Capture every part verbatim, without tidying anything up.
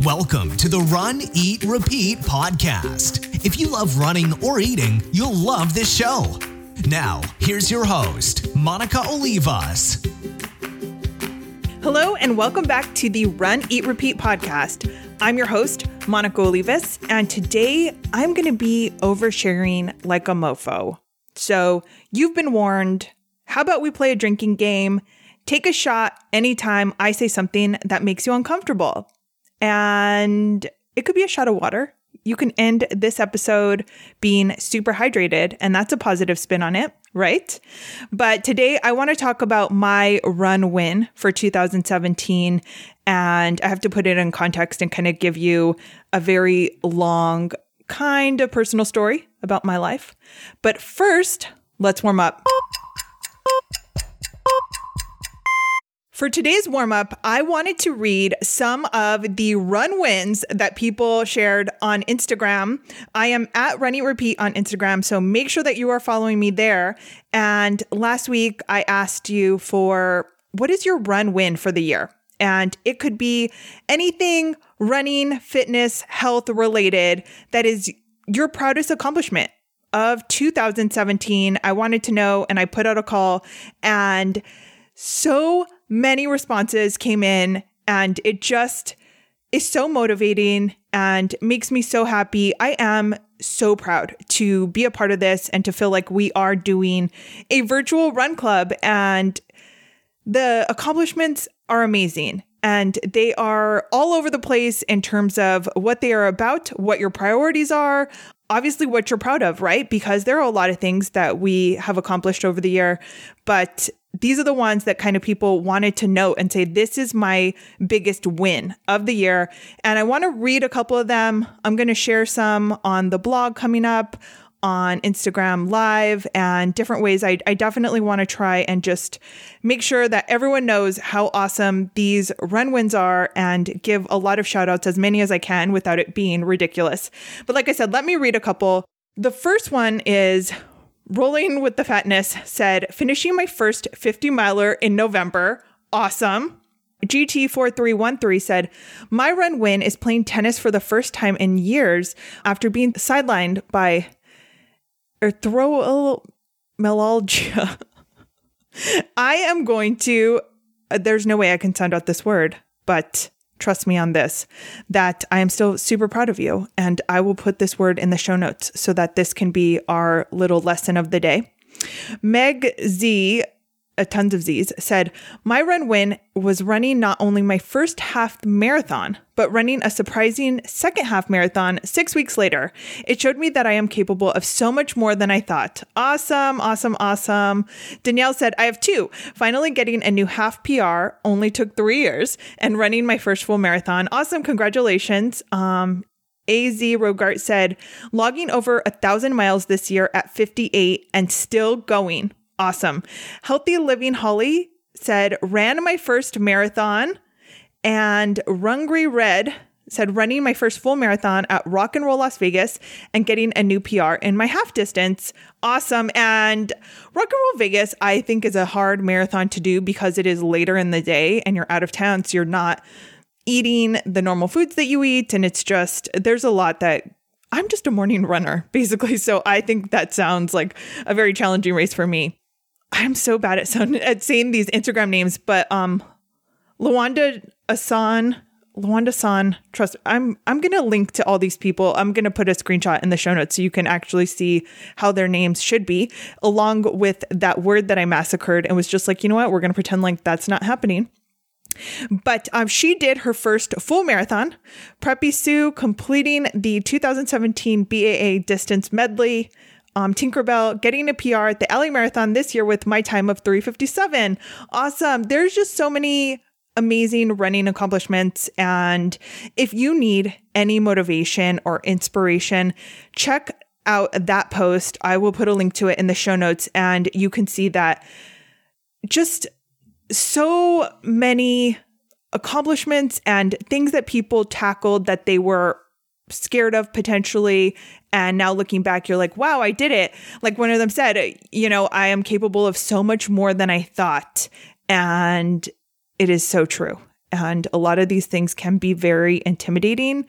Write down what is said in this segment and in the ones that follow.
Welcome to the Run, Eat, Repeat podcast. If you love running or eating, you'll love this show. Now, here's your host, Monica Olivas. Hello, and welcome back to the Run, Eat, Repeat podcast. I'm your host, Monica Olivas, and today I'm going to be oversharing like a mofo. So you've been warned. How about we play a drinking game? Take a shot anytime I say something that makes you uncomfortable. And it could be a shot of water. You can end this episode being super hydrated, and that's a positive spin on it, right? But today I want to talk about my run win for two thousand seventeen, and I have to put it in context and kind of give you a very long kind of personal story about my life. But first, let's warm up. For today's warm-up, I wanted to read some of the run wins that people shared on Instagram. I am at RunnyRepeat on Instagram, so make sure that you are following me there. And last week, I asked you for, what is your run win for the year? And it could be anything running, fitness, health-related that is your proudest accomplishment of two thousand seventeen. I wanted to know, and I put out a call, and so many responses came in, and it just is so motivating and makes me so happy. I am so proud to be a part of this and to feel like we are doing a virtual run club, and the accomplishments are amazing. And they are all over the place in terms of what they are about, what your priorities are, obviously what you're proud of, right? Because there are a lot of things that we have accomplished over the year, but these are the ones that kind of people wanted to note and say, this is my biggest win of the year. And I want to read a couple of them. I'm going to share some on the blog coming up, on Instagram Live, and different ways. I, I definitely want to try and just make sure that everyone knows how awesome these run wins are and give a lot of shout outs, as many as I can, without it being ridiculous. But like I said, let me read a couple. The first one is Rolling with the Fatness said, finishing my first fifty miler in November. Awesome. G T four three one three said, my run win is playing tennis for the first time in years after being sidelined by erythromelalgia. I am going to, uh, there's no way I can sound out this word, but trust me on this, that I am still super proud of you. And I will put this word in the show notes so that this can be our little lesson of the day. Meg Z, a tons of Z's, said, my run win was running not only my first half marathon, but running a surprising second half marathon six weeks later. It showed me that I am capable of so much more than I thought. Awesome, awesome, awesome. Danielle said, I have two. Finally getting a new half P R only took three years and running my first full marathon. Awesome. Congratulations. Um, A Z Rogart said, logging over a thousand miles this year at fifty-eight and still going. Awesome. Healthy Living Holly said, ran my first marathon. And Rungry Red said, running my first full marathon at Rock and Roll Las Vegas and getting a new P R in my half distance. Awesome. And Rock and Roll Vegas, I think, is a hard marathon to do because it is later in the day and you're out of town. So you're not eating the normal foods that you eat. And it's just, there's a lot that, I'm just a morning runner, basically. So I think that sounds like a very challenging race for me. I'm so bad at, sound, at saying these Instagram names, but um, Lawanda Asan, Lawanda San, trust, I'm I'm going to link to all these people. I'm going to put a screenshot in the show notes so you can actually see how their names should be, along with that word that I massacred and was just like, you know what, we're going to pretend like that's not happening. But um, she did her first full marathon, Preppy Sue completing the two thousand seventeen B A A distance medley, Um, Tinkerbell getting a P R at the L A Marathon this year with my time of three fifty-seven. Awesome. There's just so many amazing running accomplishments. And if you need any motivation or inspiration, check out that post. I will put a link to it in the show notes, and you can see that just so many accomplishments and things that people tackled that they were scared of potentially. And now looking back, you're like, wow, I did it. Like one of them said, you know, I am capable of so much more than I thought. And it is so true. And a lot of these things can be very intimidating.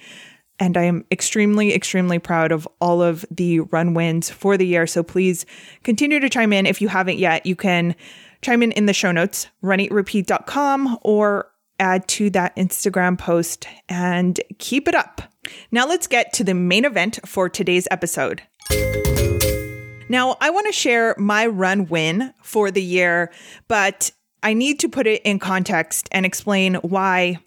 And I am extremely, extremely proud of all of the run wins for the year. So please continue to chime in. If you haven't yet, you can chime in in the show notes, run it repeat dot com, or add to that Instagram post and keep it up. Now let's get to the main event for today's episode. Now, I want to share my run win for the year, but I need to put it in context and explain why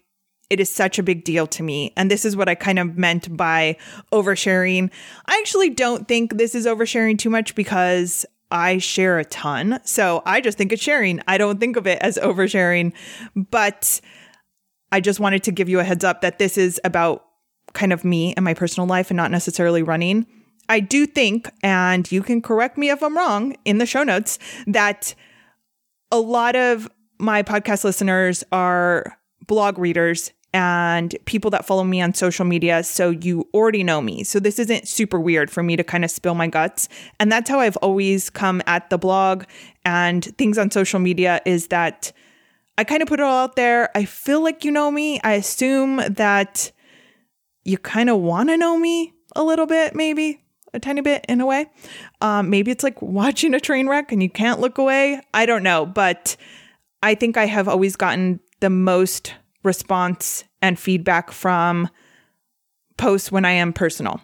it is such a big deal to me. And this is what I kind of meant by oversharing. I actually don't think this is oversharing too much because I share a ton. So I just think it's sharing. I don't think of it as oversharing. But I just wanted to give you a heads up that this is about kind of me and my personal life and not necessarily running. I do think, and you can correct me if I'm wrong in the show notes, that a lot of my podcast listeners are blog readers and people that follow me on social media. So you already know me. So this isn't super weird for me to kind of spill my guts. And that's how I've always come at the blog and things on social media, is that I kind of put it all out there. I feel like you know me. I assume that you kind of want to know me a little bit, maybe a tiny bit in a way. Um, maybe it's like watching a train wreck and you can't look away. I don't know. But I think I have always gotten the most response and feedback from posts when I am personal.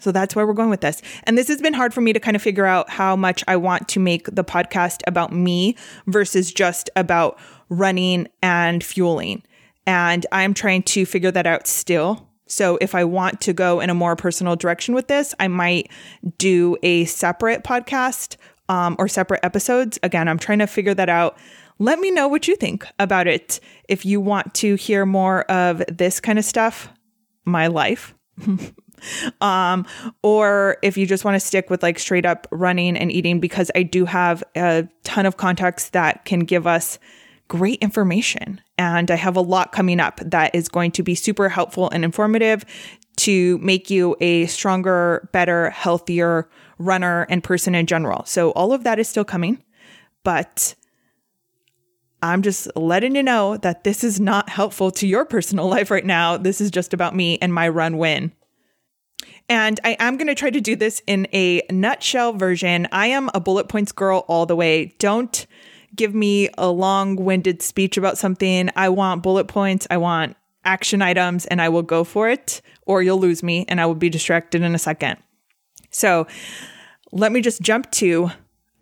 So that's where we're going with this. And this has been hard for me to kind of figure out how much I want to make the podcast about me versus just about running and fueling. And I'm trying to figure that out still. So if I want to go in a more personal direction with this, I might do a separate podcast um, or separate episodes. Again, I'm trying to figure that out. Let me know what you think about it. If you want to hear more of this kind of stuff, my life, um, or if you just want to stick with like straight up running and eating, because I do have a ton of contacts that can give us great information. And I have a lot coming up that is going to be super helpful and informative to make you a stronger, better, healthier runner and person in general. So all of that is still coming, but I'm just letting you know that this is not helpful to your personal life right now. This is just about me and my run win. And I am going to try to do this in a nutshell version. I am a bullet points girl all the way. Don't give me a long-winded speech about something. I want bullet points. I want action items, and I will go for it, or you'll lose me and I will be distracted in a second. So let me just jump to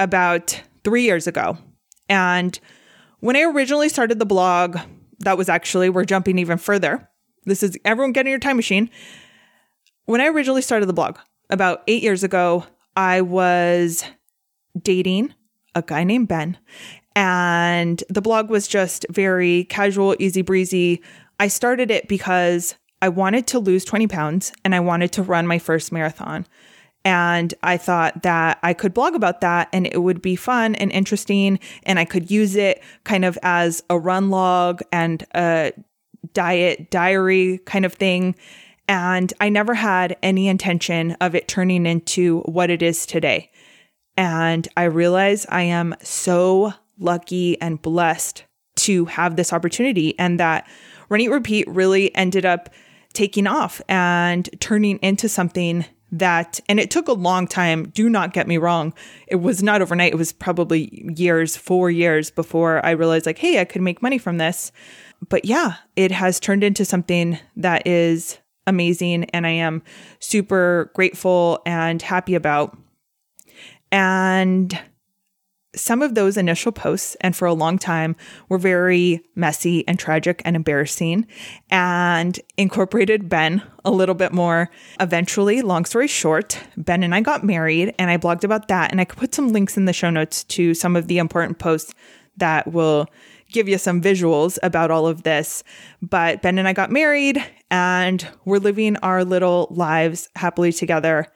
about three years ago. And when I originally started the blog, that was actually, we're jumping even further. This is everyone getting your time machine. When I originally started the blog about eight years ago, I was dating a guy named Ben, and the blog was just very casual, easy breezy. I started it because I wanted to lose twenty pounds and I wanted to run my first marathon. And I thought that I could blog about that and it would be fun and interesting, and I could use it kind of as a run log and a diet diary kind of thing. And I never had any intention of it turning into what it is today. And I realize I am so lucky and blessed to have this opportunity, and that Run Eat Repeat really ended up taking off and turning into something that, and it took a long time. Do not get me wrong. It was not overnight. It was probably years, four years before I realized like, hey, I could make money from this. But yeah, it has turned into something that is amazing, and I am super grateful and happy about. And some of those initial posts, and for a long time, were very messy and tragic and embarrassing, and incorporated Ben a little bit more. Eventually, long story short, Ben and I got married, and I blogged about that. And I could put some links in the show notes to some of the important posts that will give you some visuals about all of this. But Ben and I got married, and we're living our little lives happily together.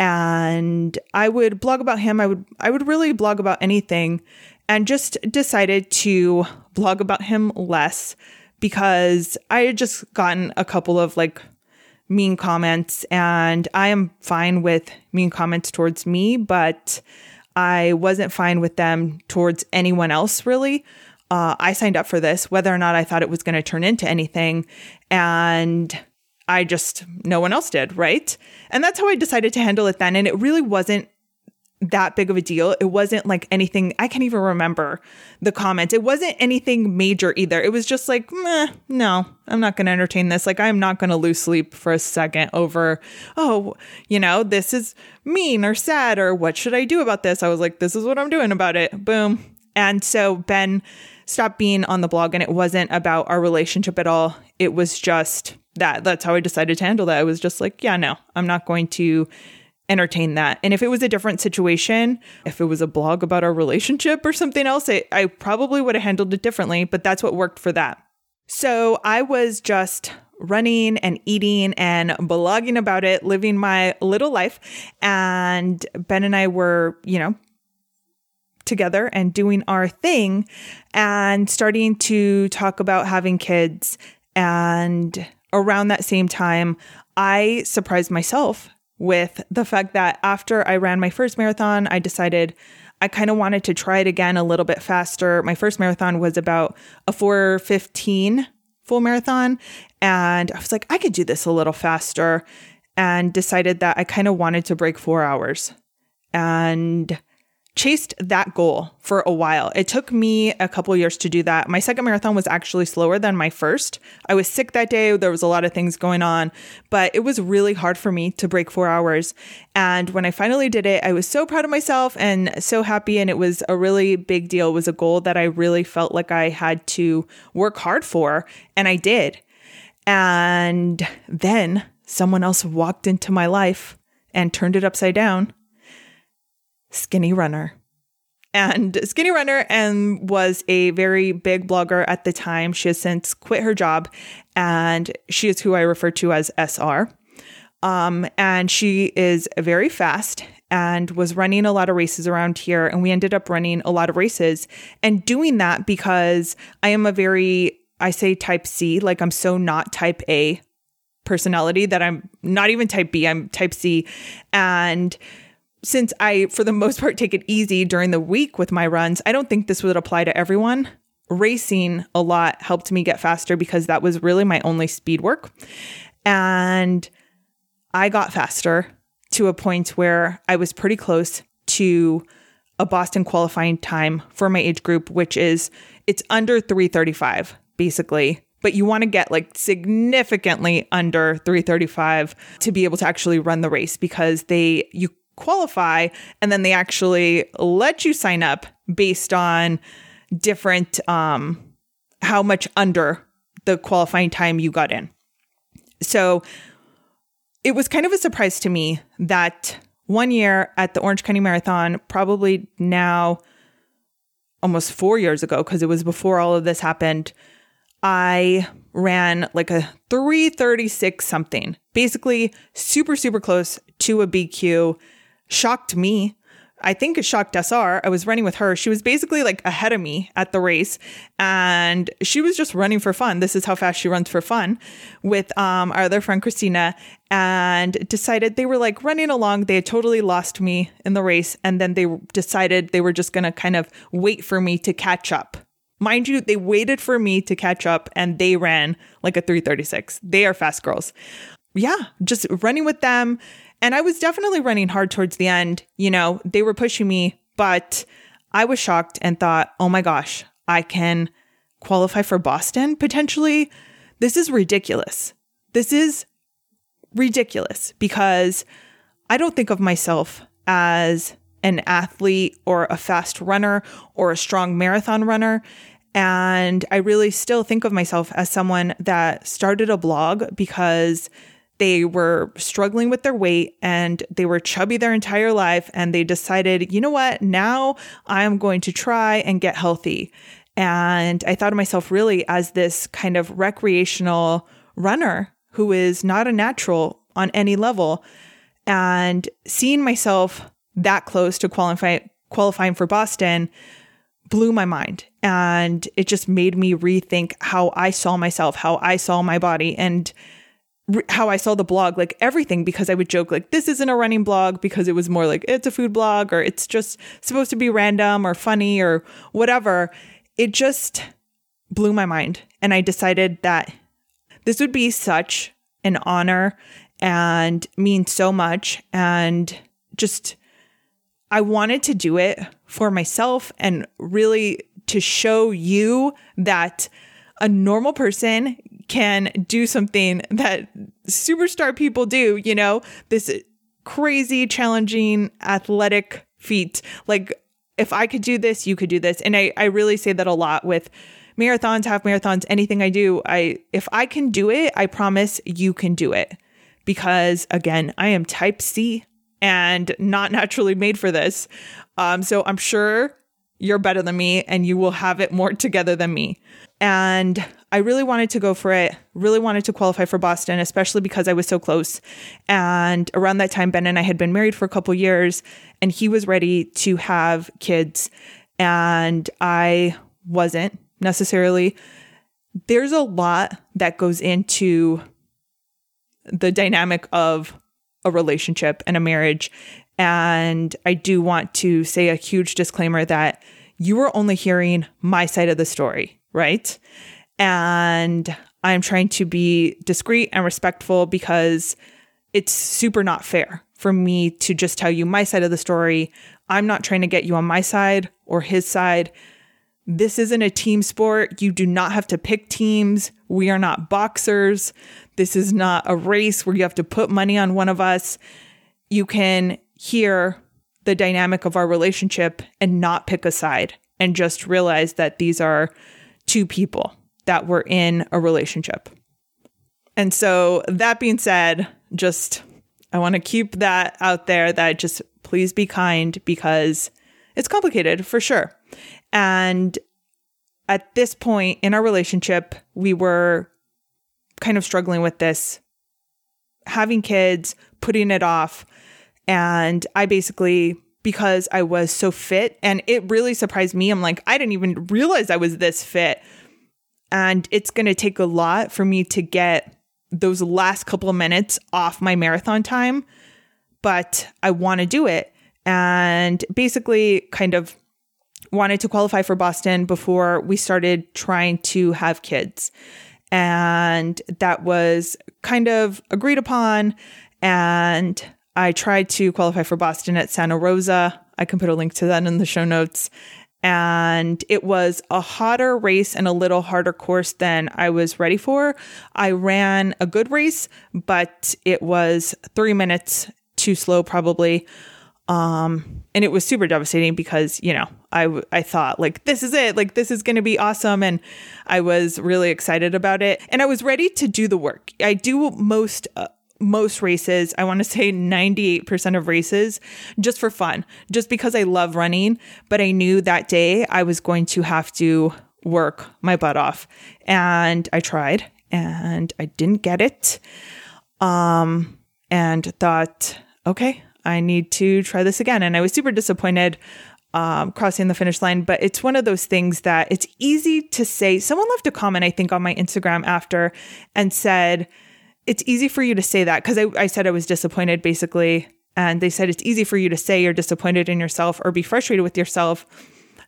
And I would blog about him. I would I would really blog about anything, and just decided to blog about him less because I had just gotten a couple of like mean comments, and I am fine with mean comments towards me, but I wasn't fine with them towards anyone else really. uh, I signed up for this, whether or not I thought it was going to turn into anything. And I just, no one else did, right? And that's how I decided to handle it then. And it really wasn't that big of a deal. It wasn't like anything, I can't even remember the comments. It wasn't anything major either. It was just like, meh, no, I'm not going to entertain this. Like, I'm not going to lose sleep for a second over, oh, you know, this is mean or sad or what should I do about this? I was like, this is what I'm doing about it. Boom. And so Ben stopped being on the blog, and it wasn't about our relationship at all. It was just that. That's how I decided to handle that. I was just like, yeah, no, I'm not going to entertain that. And if it was a different situation, if it was a blog about our relationship or something else, it, I probably would have handled it differently, but that's what worked for that. So I was just running and eating and blogging about it, living my little life. And Ben and I were, you know, together and doing our thing and starting to talk about having kids. And around that same time, I surprised myself with the fact that after I ran my first marathon, I decided I kind of wanted to try it again a little bit faster. My first marathon was about a four fifteen full marathon. And I was like, I could do this a little faster, and decided that I kind of wanted to break four hours and chased that goal for a while. It took me a couple years to do that. My second marathon was actually slower than my first. I was sick that day. There was a lot of things going on, but it was really hard for me to break four hours. And when I finally did it, I was so proud of myself and so happy. And it was a really big deal. It was a goal that I really felt like I had to work hard for. And I did. And then someone else walked into my life and turned it upside down. Skinny Runner. And Skinny Runner and was a very big blogger at the time. She has since quit her job, and she is who I refer to as S R. Um, and she is very fast and was running a lot of races around here. And we ended up running a lot of races and doing that because I am a very, I say type C, like I'm so not type A personality that I'm not even type B, I'm type C. And since I, for the most part, take it easy during the week with my runs, I don't think this would apply to everyone. Racing a lot helped me get faster because that was really my only speed work. And I got faster to a point where I was pretty close to a Boston qualifying time for my age group, which is, it's under three thirty-five, basically. But you want to get like significantly under three thirty-five to be able to actually run the race, because they, you qualify and then they actually let you sign up based on different um how much under the qualifying time you got in. So it was kind of a surprise to me that one year at the Orange County Marathon, probably now almost four years ago, because it was before all of this happened, I ran like a three thirty-six something, basically super, super close to a B Q. Shocked me. I think it shocked S R. I was running with her. She was basically like ahead of me at the race, and she was just running for fun. This is how fast she runs for fun with um, our other friend, Christina, and decided they were like running along. They had totally lost me in the race. And then they decided they were just going to kind of wait for me to catch up. Mind you, they waited for me to catch up, and they ran like a three thirty-six. They are fast girls. Yeah, just running with them. And I was definitely running hard towards the end. You know, they were pushing me, but I was shocked and thought, oh my gosh, I can qualify for Boston potentially. This is ridiculous. This is ridiculous because I don't think of myself as an athlete or a fast runner or a strong marathon runner. And I really still think of myself as someone that started a blog because they were struggling with their weight and they were chubby their entire life. And they decided, you know what, now I'm going to try and get healthy. And I thought of myself really as this kind of recreational runner who is not a natural on any level. And seeing myself that close to qualify, qualifying for Boston blew my mind. And it just made me rethink how I saw myself, how I saw my body, and re- how I saw the blog, like everything, because I would joke like, this isn't a running blog, because it was more like, it's a food blog, or it's just supposed to be random or funny or whatever. it just blew my mind. And I decided that this would be such an honor and mean so much. And just, I wanted to do it for myself and really to show you that a normal person can do something that superstar people do, you know, this crazy, challenging, athletic feat. Like, if I could do this, you could do this. And I, I really say that a lot with marathons, half marathons, anything I do. I if I can do it, I promise you can do it. Because again, I am type C and not naturally made for this. Um, so I'm sure you're better than me and you will have it more together than me. And I really wanted to go for it, really wanted to qualify for Boston, especially because I was so close. And around that time, Ben and I had been married for a couple years and he was ready to have kids. And I wasn't necessarily. There's a lot that goes into the dynamic of a relationship and a marriage. And I do want to say a huge disclaimer that you are only hearing my side of the story, right? And I'm trying to be discreet and respectful because it's super not fair for me to just tell you my side of the story. I'm not trying to get you on my side or his side. This isn't a team sport. You do not have to pick teams. We are not boxers. This is not a race where you have to put money on one of us. You can hear the dynamic of our relationship and not pick a side and just realize that these are two people that were in a relationship. And so that being said, just, I want to keep that out there that just please be kind because it's complicated for sure. And at this point in our relationship, we were kind of struggling with this, having kids, putting it off. And I basically, because I was so fit and it really surprised me, I'm like, I didn't even realize I was this fit. And it's going to take a lot for me to get those last couple of minutes off my marathon time, but I want to do it. And basically kind of wanted to qualify for Boston before we started trying to have kids. And that was kind of agreed upon. And I tried to qualify for Boston at Santa Rosa. I can put a link to that in the show notes. And it was a hotter race and a little harder course than I was ready for. I ran a good race, but it was three minutes too slow probably. Um, and it was super devastating because, you know, I, I thought like, this is it, like, this is going to be awesome. And I was really excited about it and I was ready to do the work. I do most, uh, most races. I want to say ninety-eight percent of races just for fun, just because I love running, but I knew that day I was going to have to work my butt off and I tried and I didn't get it. Um, and thought, okay, I need to try this again. And I was super disappointed um, crossing the finish line. But it's one of those things that it's easy to say. Someone left a comment, I think, on my Instagram after and said, it's easy for you to say that because I, I said I was disappointed, basically. And they said, it's easy for you to say you're disappointed in yourself or be frustrated with yourself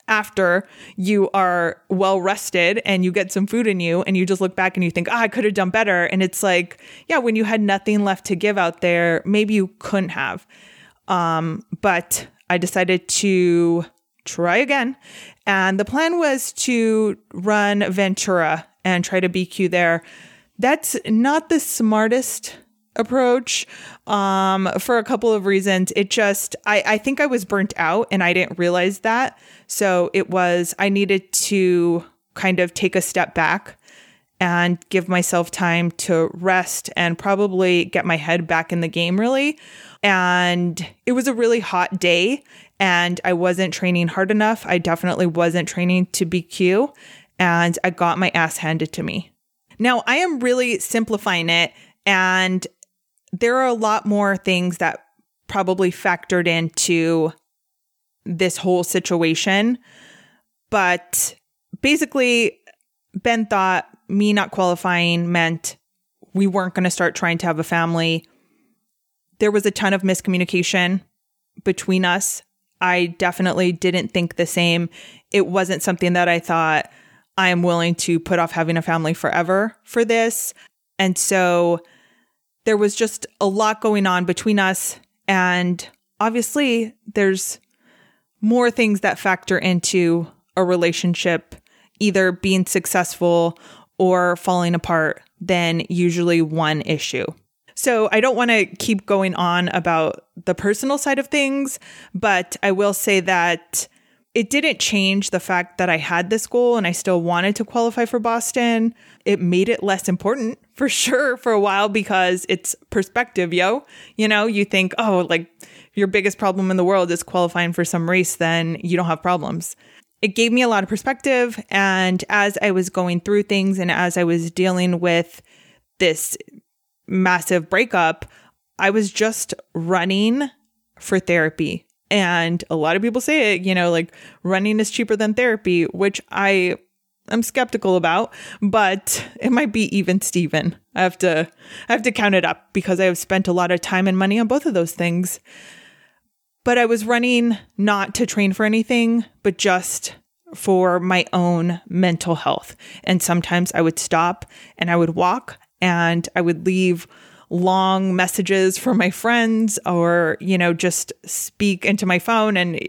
after you are well rested and you get some food in you and you just look back and you think, ah, oh, I could have done better. And it's like, yeah, when you had nothing left to give out there, maybe you couldn't have. Um, but I decided to try again. And the plan was to run Ventura and try to B Q there. That's not the smartest approach um, for a couple of reasons. It just, I, I think I was burnt out and I didn't realize that. So it was, I needed to kind of take a step back and give myself time to rest and probably get my head back in the game really. And it was a really hot day and I wasn't training hard enough. I definitely wasn't training to B Q and I got my ass handed to me. Now I am really simplifying it and there are a lot more things that probably factored into this whole situation. But basically, Ben thought me not qualifying meant we weren't going to start trying to have a family. There was a ton of miscommunication between us I definitely didn't think the same. It wasn't something that I thought, I am willing to put off having a family forever for this. And so there was just a lot going on between us. And obviously, there's more things that factor into a relationship, either being successful or falling apart, than usually one issue. So I don't want to keep going on about the personal side of things, but I will say that it didn't change the fact that I had this goal and I still wanted to qualify for Boston. It made it less important for sure for a while because it's perspective, yo. You know, you think, oh, like your biggest problem in the world is qualifying for some race, then you don't have problems. It gave me a lot of perspective. And as I was going through things and as I was dealing with this massive breakup, I was just running for therapy. And a lot of people say it, you know, like running is cheaper than therapy, which I am skeptical about, but it might be even Steven. I have to, I have to count it up because I have spent a lot of time and money on both of those things. But I was running not to train for anything, but just for my own mental health. And sometimes I would stop and I would walk and I would leave long messages for my friends or, you know, just speak into my phone. And,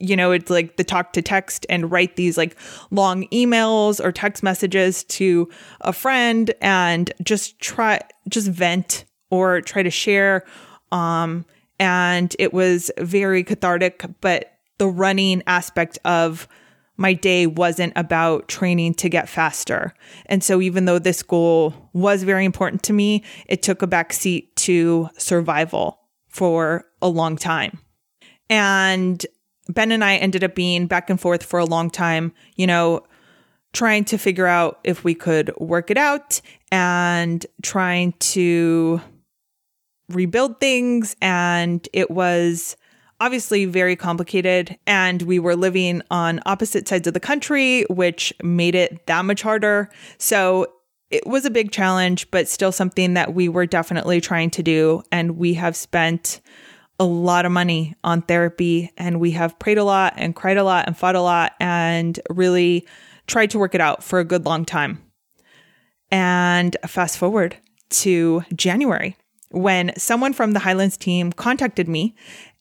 you know, it's like the talk to text, and write these like long emails or text messages to a friend and just try, just vent or try to share. Um, and it was very cathartic, but the running aspect of my day wasn't about training to get faster. And so even though this goal was very important to me, it took a backseat to survival for a long time. And Ben and I ended up being back and forth for a long time, you know, trying to figure out if we could work it out and trying to rebuild things. And it was obviously very complicated, and we were living on opposite sides of the country, which made it that much harder. So it was a big challenge, but still something that we were definitely trying to do. And we have spent a lot of money on therapy, and we have prayed a lot and cried a lot and fought a lot and really tried to work it out for a good long time. And fast forward to January, when someone from the Highlands team contacted me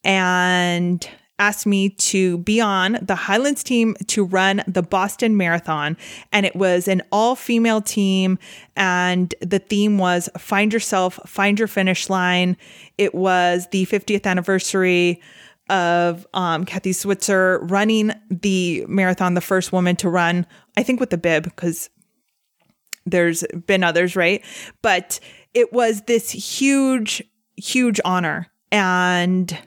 and asked me to be on the Highlands team to run the Boston Marathon. And it was an all-female team, and the theme was Find Yourself, Find Your Finish Line. It was the fiftieth anniversary of um, Kathy Switzer running the marathon, the first woman to run, I think with the bib, because there's been others, right? But it was this huge, huge honor. And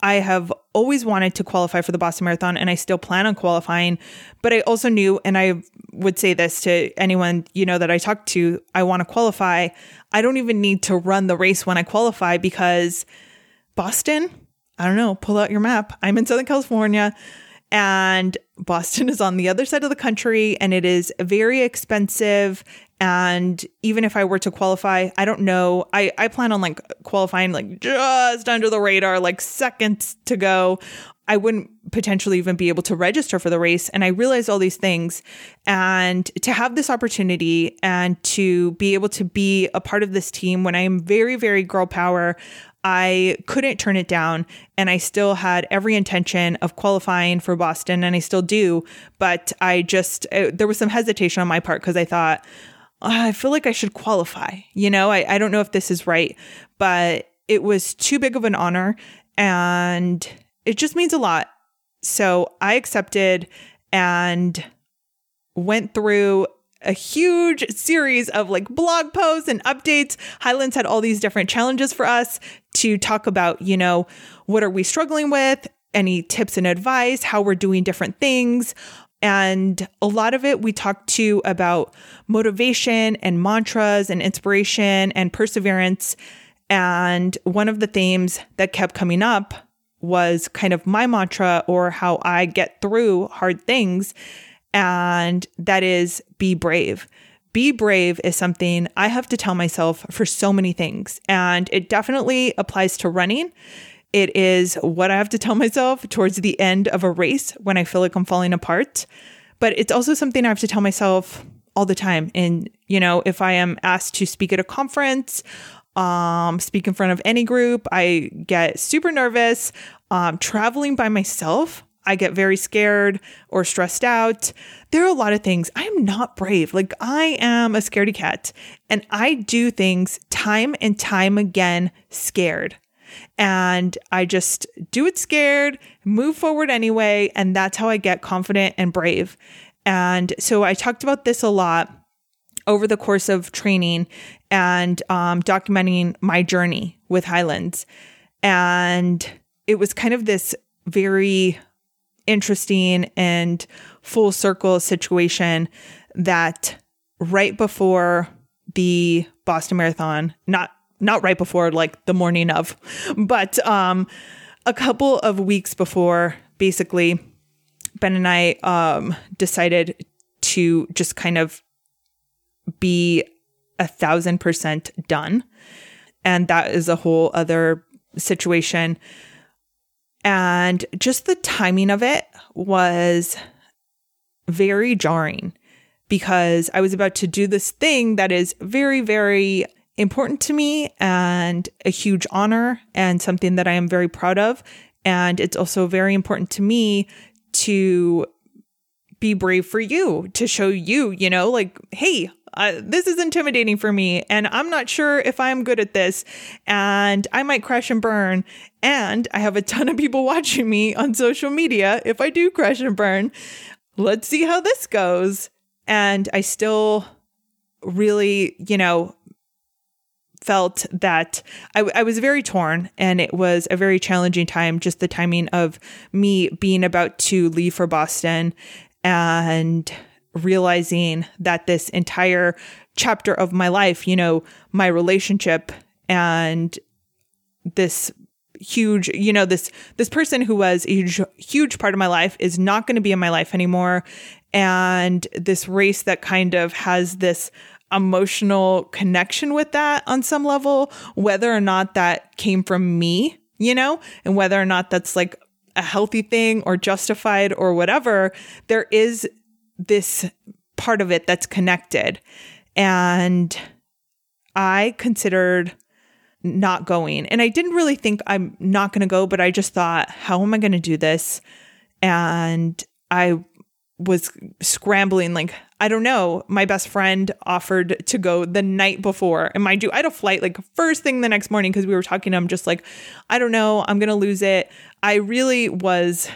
I have always wanted to qualify for the Boston Marathon, and I still plan on qualifying. But I also knew, and I would say this to anyone, you know, that I talk to, I want to qualify. I don't even need to run the race when I qualify, because Boston, I don't know, pull out your map. I'm in Southern California, and Boston is on the other side of the country, and it is very expensive. And even if I were to qualify, I don't know, I, I plan on like qualifying like just under the radar, like seconds to go. I wouldn't potentially even be able to register for the race. And I realized all these things, and to have this opportunity and to be able to be a part of this team when I am very, very girl power, I couldn't turn it down. And I still had every intention of qualifying for Boston, and I still do. But I just, I, there was some hesitation on my part, because I thought, I feel like I should qualify. You know, I, I don't know if this is right, but it was too big of an honor, and it just means a lot. So I accepted and went through a huge series of like blog posts and updates. Highlands had all these different challenges for us to talk about, you know, what are we struggling with, any tips and advice, how we're doing different things. And a lot of it we talked to about motivation and mantras and inspiration and perseverance. And one of the themes that kept coming up was kind of my mantra, or how I get through hard things. And that is be brave. Be brave is something I have to tell myself for so many things. And it definitely applies to running. It is what I have to tell myself towards the end of a race when I feel like I'm falling apart. But it's also something I have to tell myself all the time. And, you know, if I am asked to speak at a conference, um, speak in front of any group, I get super nervous. Um, traveling by myself, I get very scared or stressed out. There are a lot of things. I am not brave. Like, I am a scaredy cat, and I do things time and time again scared. And I just do it scared, move forward anyway. And that's how I get confident and brave. And so I talked about this a lot over the course of training and um, documenting my journey with Highlands. And it was kind of this very interesting and full circle situation that right before the Boston Marathon, not Not right before, like the morning of, but um, a couple of weeks before, basically, Ben and I um, decided to just kind of be a thousand percent done. And that is a whole other situation. And just the timing of it was very jarring, because I was about to do this thing that is very, very important to me and a huge honor and something that I am very proud of. And it's also very important to me to be brave for you, to show you, you know, like, hey, uh, this is intimidating for me, and I'm not sure if I'm good at this, and I might crash and burn. And I have a ton of people watching me on social media. If I do crash and burn, let's see how this goes. And I still really, you know, felt that I, I was very torn, and it was a very challenging time, just the timing of me being about to leave for Boston and realizing that this entire chapter of my life, you know, my relationship and this huge, you know, this, this person who was a huge, huge part of my life is not going to be in my life anymore. And this race that kind of has this emotional connection with that on some level, whether or not that came from me, you know, and whether or not that's like a healthy thing or justified or whatever, there is this part of it that's connected. And I considered not going. And I didn't really think I'm not going to go, but I just thought, how am I going to do this? And I was scrambling, like, I don't know. My best friend offered to go the night before. And mind you, I had a flight like first thing the next morning, because we were talking. I'm just like, I don't know, I'm going to lose it. I really was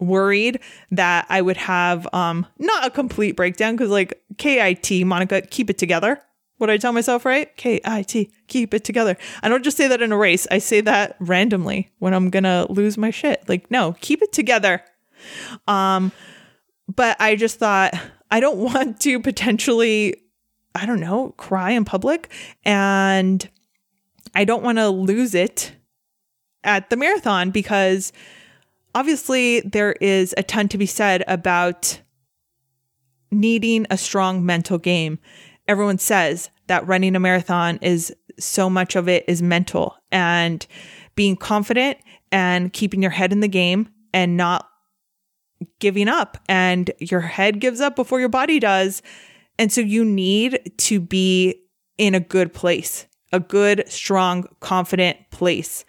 worried that I would have um, not a complete breakdown, because like K I T, Monica, keep it together. What I tell myself, right? K I T, keep it together. I don't just say that in a race. I say that randomly when I'm going to lose my shit. Like, no, keep it together. Um, But I just thought, I don't want to potentially, I don't know, cry in public. And I don't want to lose it at the marathon, because obviously there is a ton to be said about needing a strong mental game. Everyone says that running a marathon is so much of it is mental, and being confident and keeping your head in the game and not giving up, and your head gives up before your body does. And so you need to be in a good place, a good, strong, confident place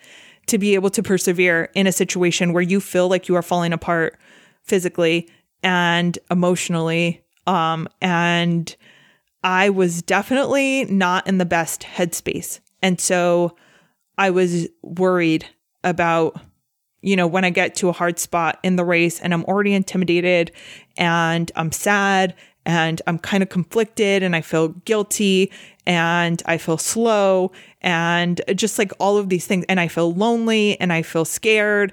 to be able to persevere in a situation where you feel like you are falling apart physically and emotionally. Um, and I was definitely not in the best headspace. And so I was worried about, you know, when I get to a hard spot in the race and I'm already intimidated and I'm sad and I'm kind of conflicted and I feel guilty and I feel slow and just like all of these things, and I feel lonely and I feel scared,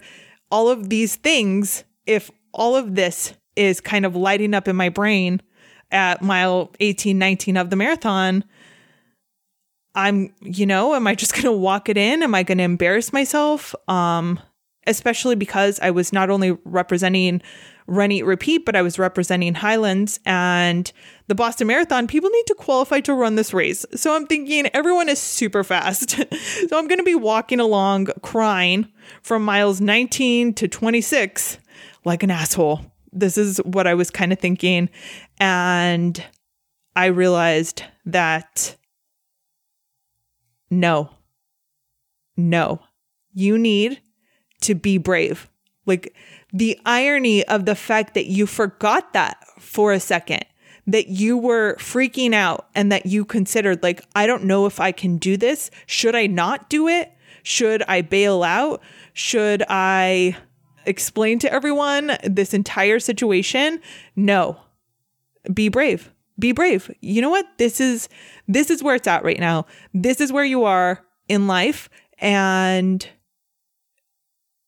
all of these things, if all of this is kind of lighting up in my brain at mile eighteen, nineteen of the marathon, I'm, you know, am I just going to walk it in? Am I going to embarrass myself? Um, especially because I was not only representing Run, Eat, Repeat, but I was representing Highlands and the Boston Marathon. People need to qualify to run this race. So I'm thinking everyone is super fast. So I'm going to be walking along crying from miles nineteen to twenty-six like an asshole. This is what I was kind of thinking. And I realized that no, no, you need to be brave. Like, the irony of the fact that you forgot that for a second, that you were freaking out and that you considered, like, I don't know if I can do this. Should I not do it? Should I bail out? Should I explain to everyone this entire situation? No. Be brave. Be brave. You know what? This is this is where it's at right now. This is where you are in life. And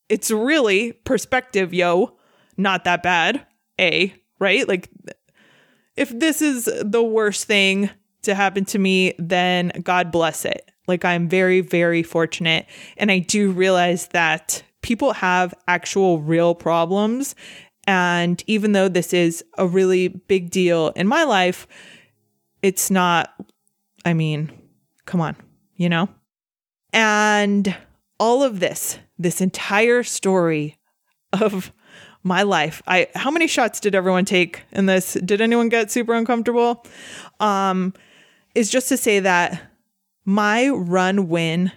it's really perspective, yo, not that bad, A, right? Like, if this is the worst thing to happen to me, then God bless it. Like, I'm very, very fortunate. And I do realize that people have actual real problems. And even though this is a really big deal in my life, it's not, I mean, come on, you know? And all of this, this entire story of my life, I, how many shots did everyone take in this? Did anyone get super uncomfortable? Um, is just to say that my run win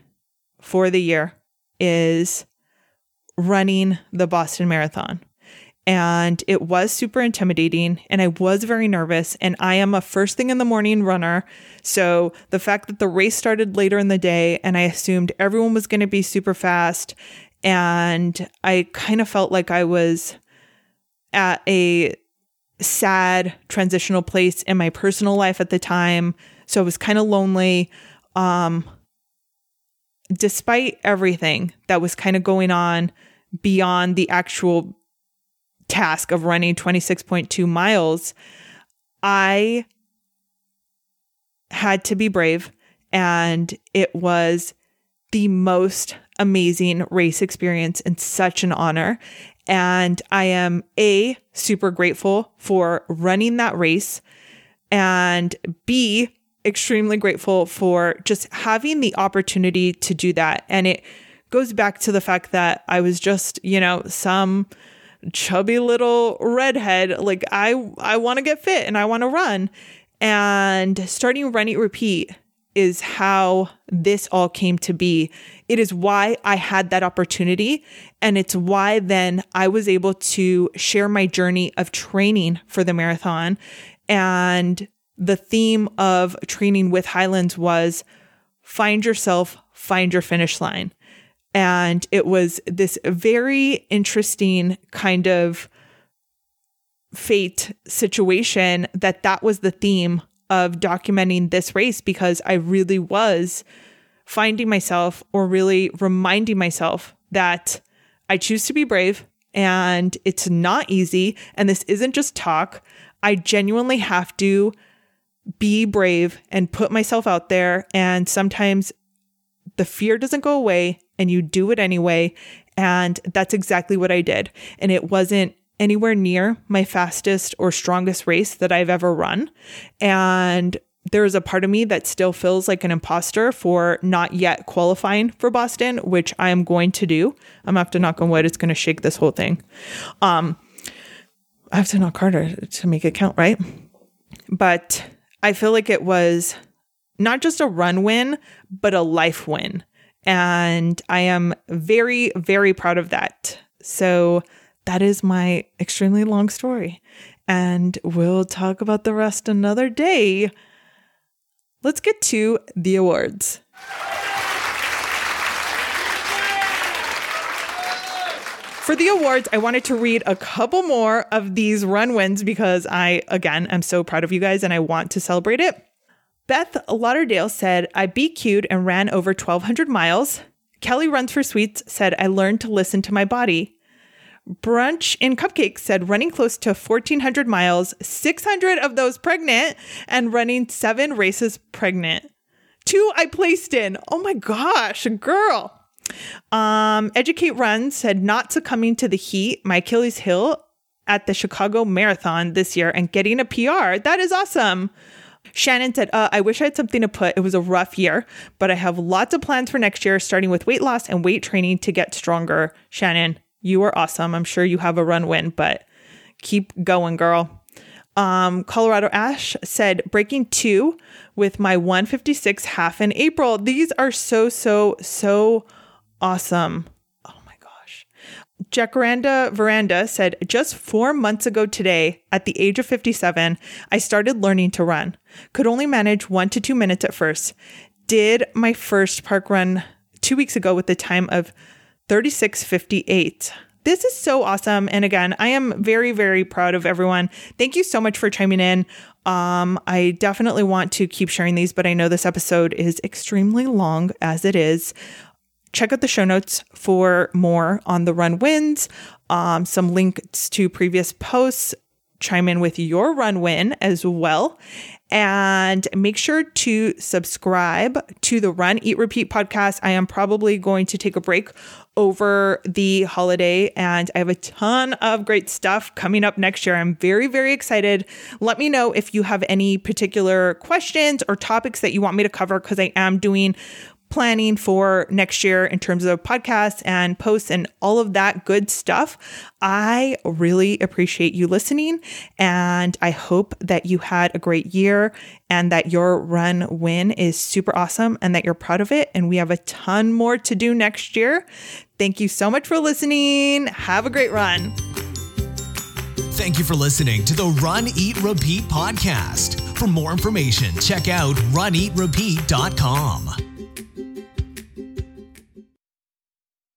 for the year is running the Boston Marathon. And it was super intimidating and I was very nervous, and I am a first thing in the morning runner. So the fact that the race started later in the day and I assumed everyone was going to be super fast, and I kind of felt like I was at a sad transitional place in my personal life at the time. So I was kind of lonely. Um, despite everything that was kind of going on beyond the actual task of running twenty-six point two miles, I had to be brave, and it was the most amazing race experience and such an honor. And I am A, super grateful for running that race, and B, extremely grateful for just having the opportunity to do that. And it goes back to the fact that I was just, you know, some chubby little redhead. Like, I, I want to get fit and I want to run. And starting Run, Eat, Repeat is how this all came to be. It is why I had that opportunity. And it's why then I was able to share my journey of training for the marathon. And the theme of training with Highlands was find yourself, find your finish line. And it was this very interesting kind of fate situation that that was the theme of documenting this race, because I really was finding myself, or really reminding myself that I choose to be brave and it's not easy. And this isn't just talk. I genuinely have to be brave and put myself out there. And sometimes the fear doesn't go away, and you do it anyway. And that's exactly what I did. And it wasn't anywhere near my fastest or strongest race that I've ever run. And there is a part of me that still feels like an imposter for not yet qualifying for Boston, which I am going to do. I'm going to have to knock on wood. It's going to shake this whole thing. Um, I have to knock harder to make it count, right? But I feel like it was not just a run win, but a life win. And I am very, very proud of that. So that is my extremely long story. And we'll talk about the rest another day. Let's get to the awards. For the awards, I wanted to read a couple more of these run wins because I, again, I'm so proud of you guys and I want to celebrate it. Beth Lauderdale said, I B Q'd and ran over twelve hundred miles. Kelly Runs for Sweets said, I learned to listen to my body. Brunch in Cupcakes said, running close to fourteen hundred miles, six hundred of those pregnant, and running seven races pregnant. Two I placed in. Oh my gosh, girl. Um, Educate Runs said, not succumbing to the heat. My Achilles heel at the Chicago Marathon this year and getting a P R. That is awesome. Shannon said, uh, I wish I had something to put. It was a rough year, but I have lots of plans for next year, starting with weight loss and weight training to get stronger. Shannon, you are awesome. I'm sure you have a run win, but keep going, girl. Um, Colorado Ash said, breaking two with my one fifty-six half in April. These are so, so, so awesome. Oh my gosh. Jacaranda Veranda said, just four months ago today, at the age of fifty-seven, I started learning to run. Could only manage one to two minutes at first. Did my first park run two weeks ago with the time of thirty-six fifty-eight. This is so awesome. And again, I am very, very proud of everyone. Thank you so much for chiming in. Um, I definitely want to keep sharing these, but I know this episode is extremely long as it is. Check out the show notes for more on the run wins, um, some links to previous posts. Chime in with your run win as well. And make sure to subscribe to the Run, Eat, Repeat podcast. I am probably going to take a break over the holiday, and I have a ton of great stuff coming up next year. I'm very, very excited. Let me know if you have any particular questions or topics that you want me to cover, because I am doing planning for next year in terms of podcasts and posts and all of that good stuff. I really appreciate you listening, and I hope that you had a great year and that your run win is super awesome and that you're proud of it. And we have a ton more to do next year. Thank you so much for listening. Have a great run. Thank you for listening to the Run, Eat, Repeat podcast. For more information, check out run eat repeat dot com.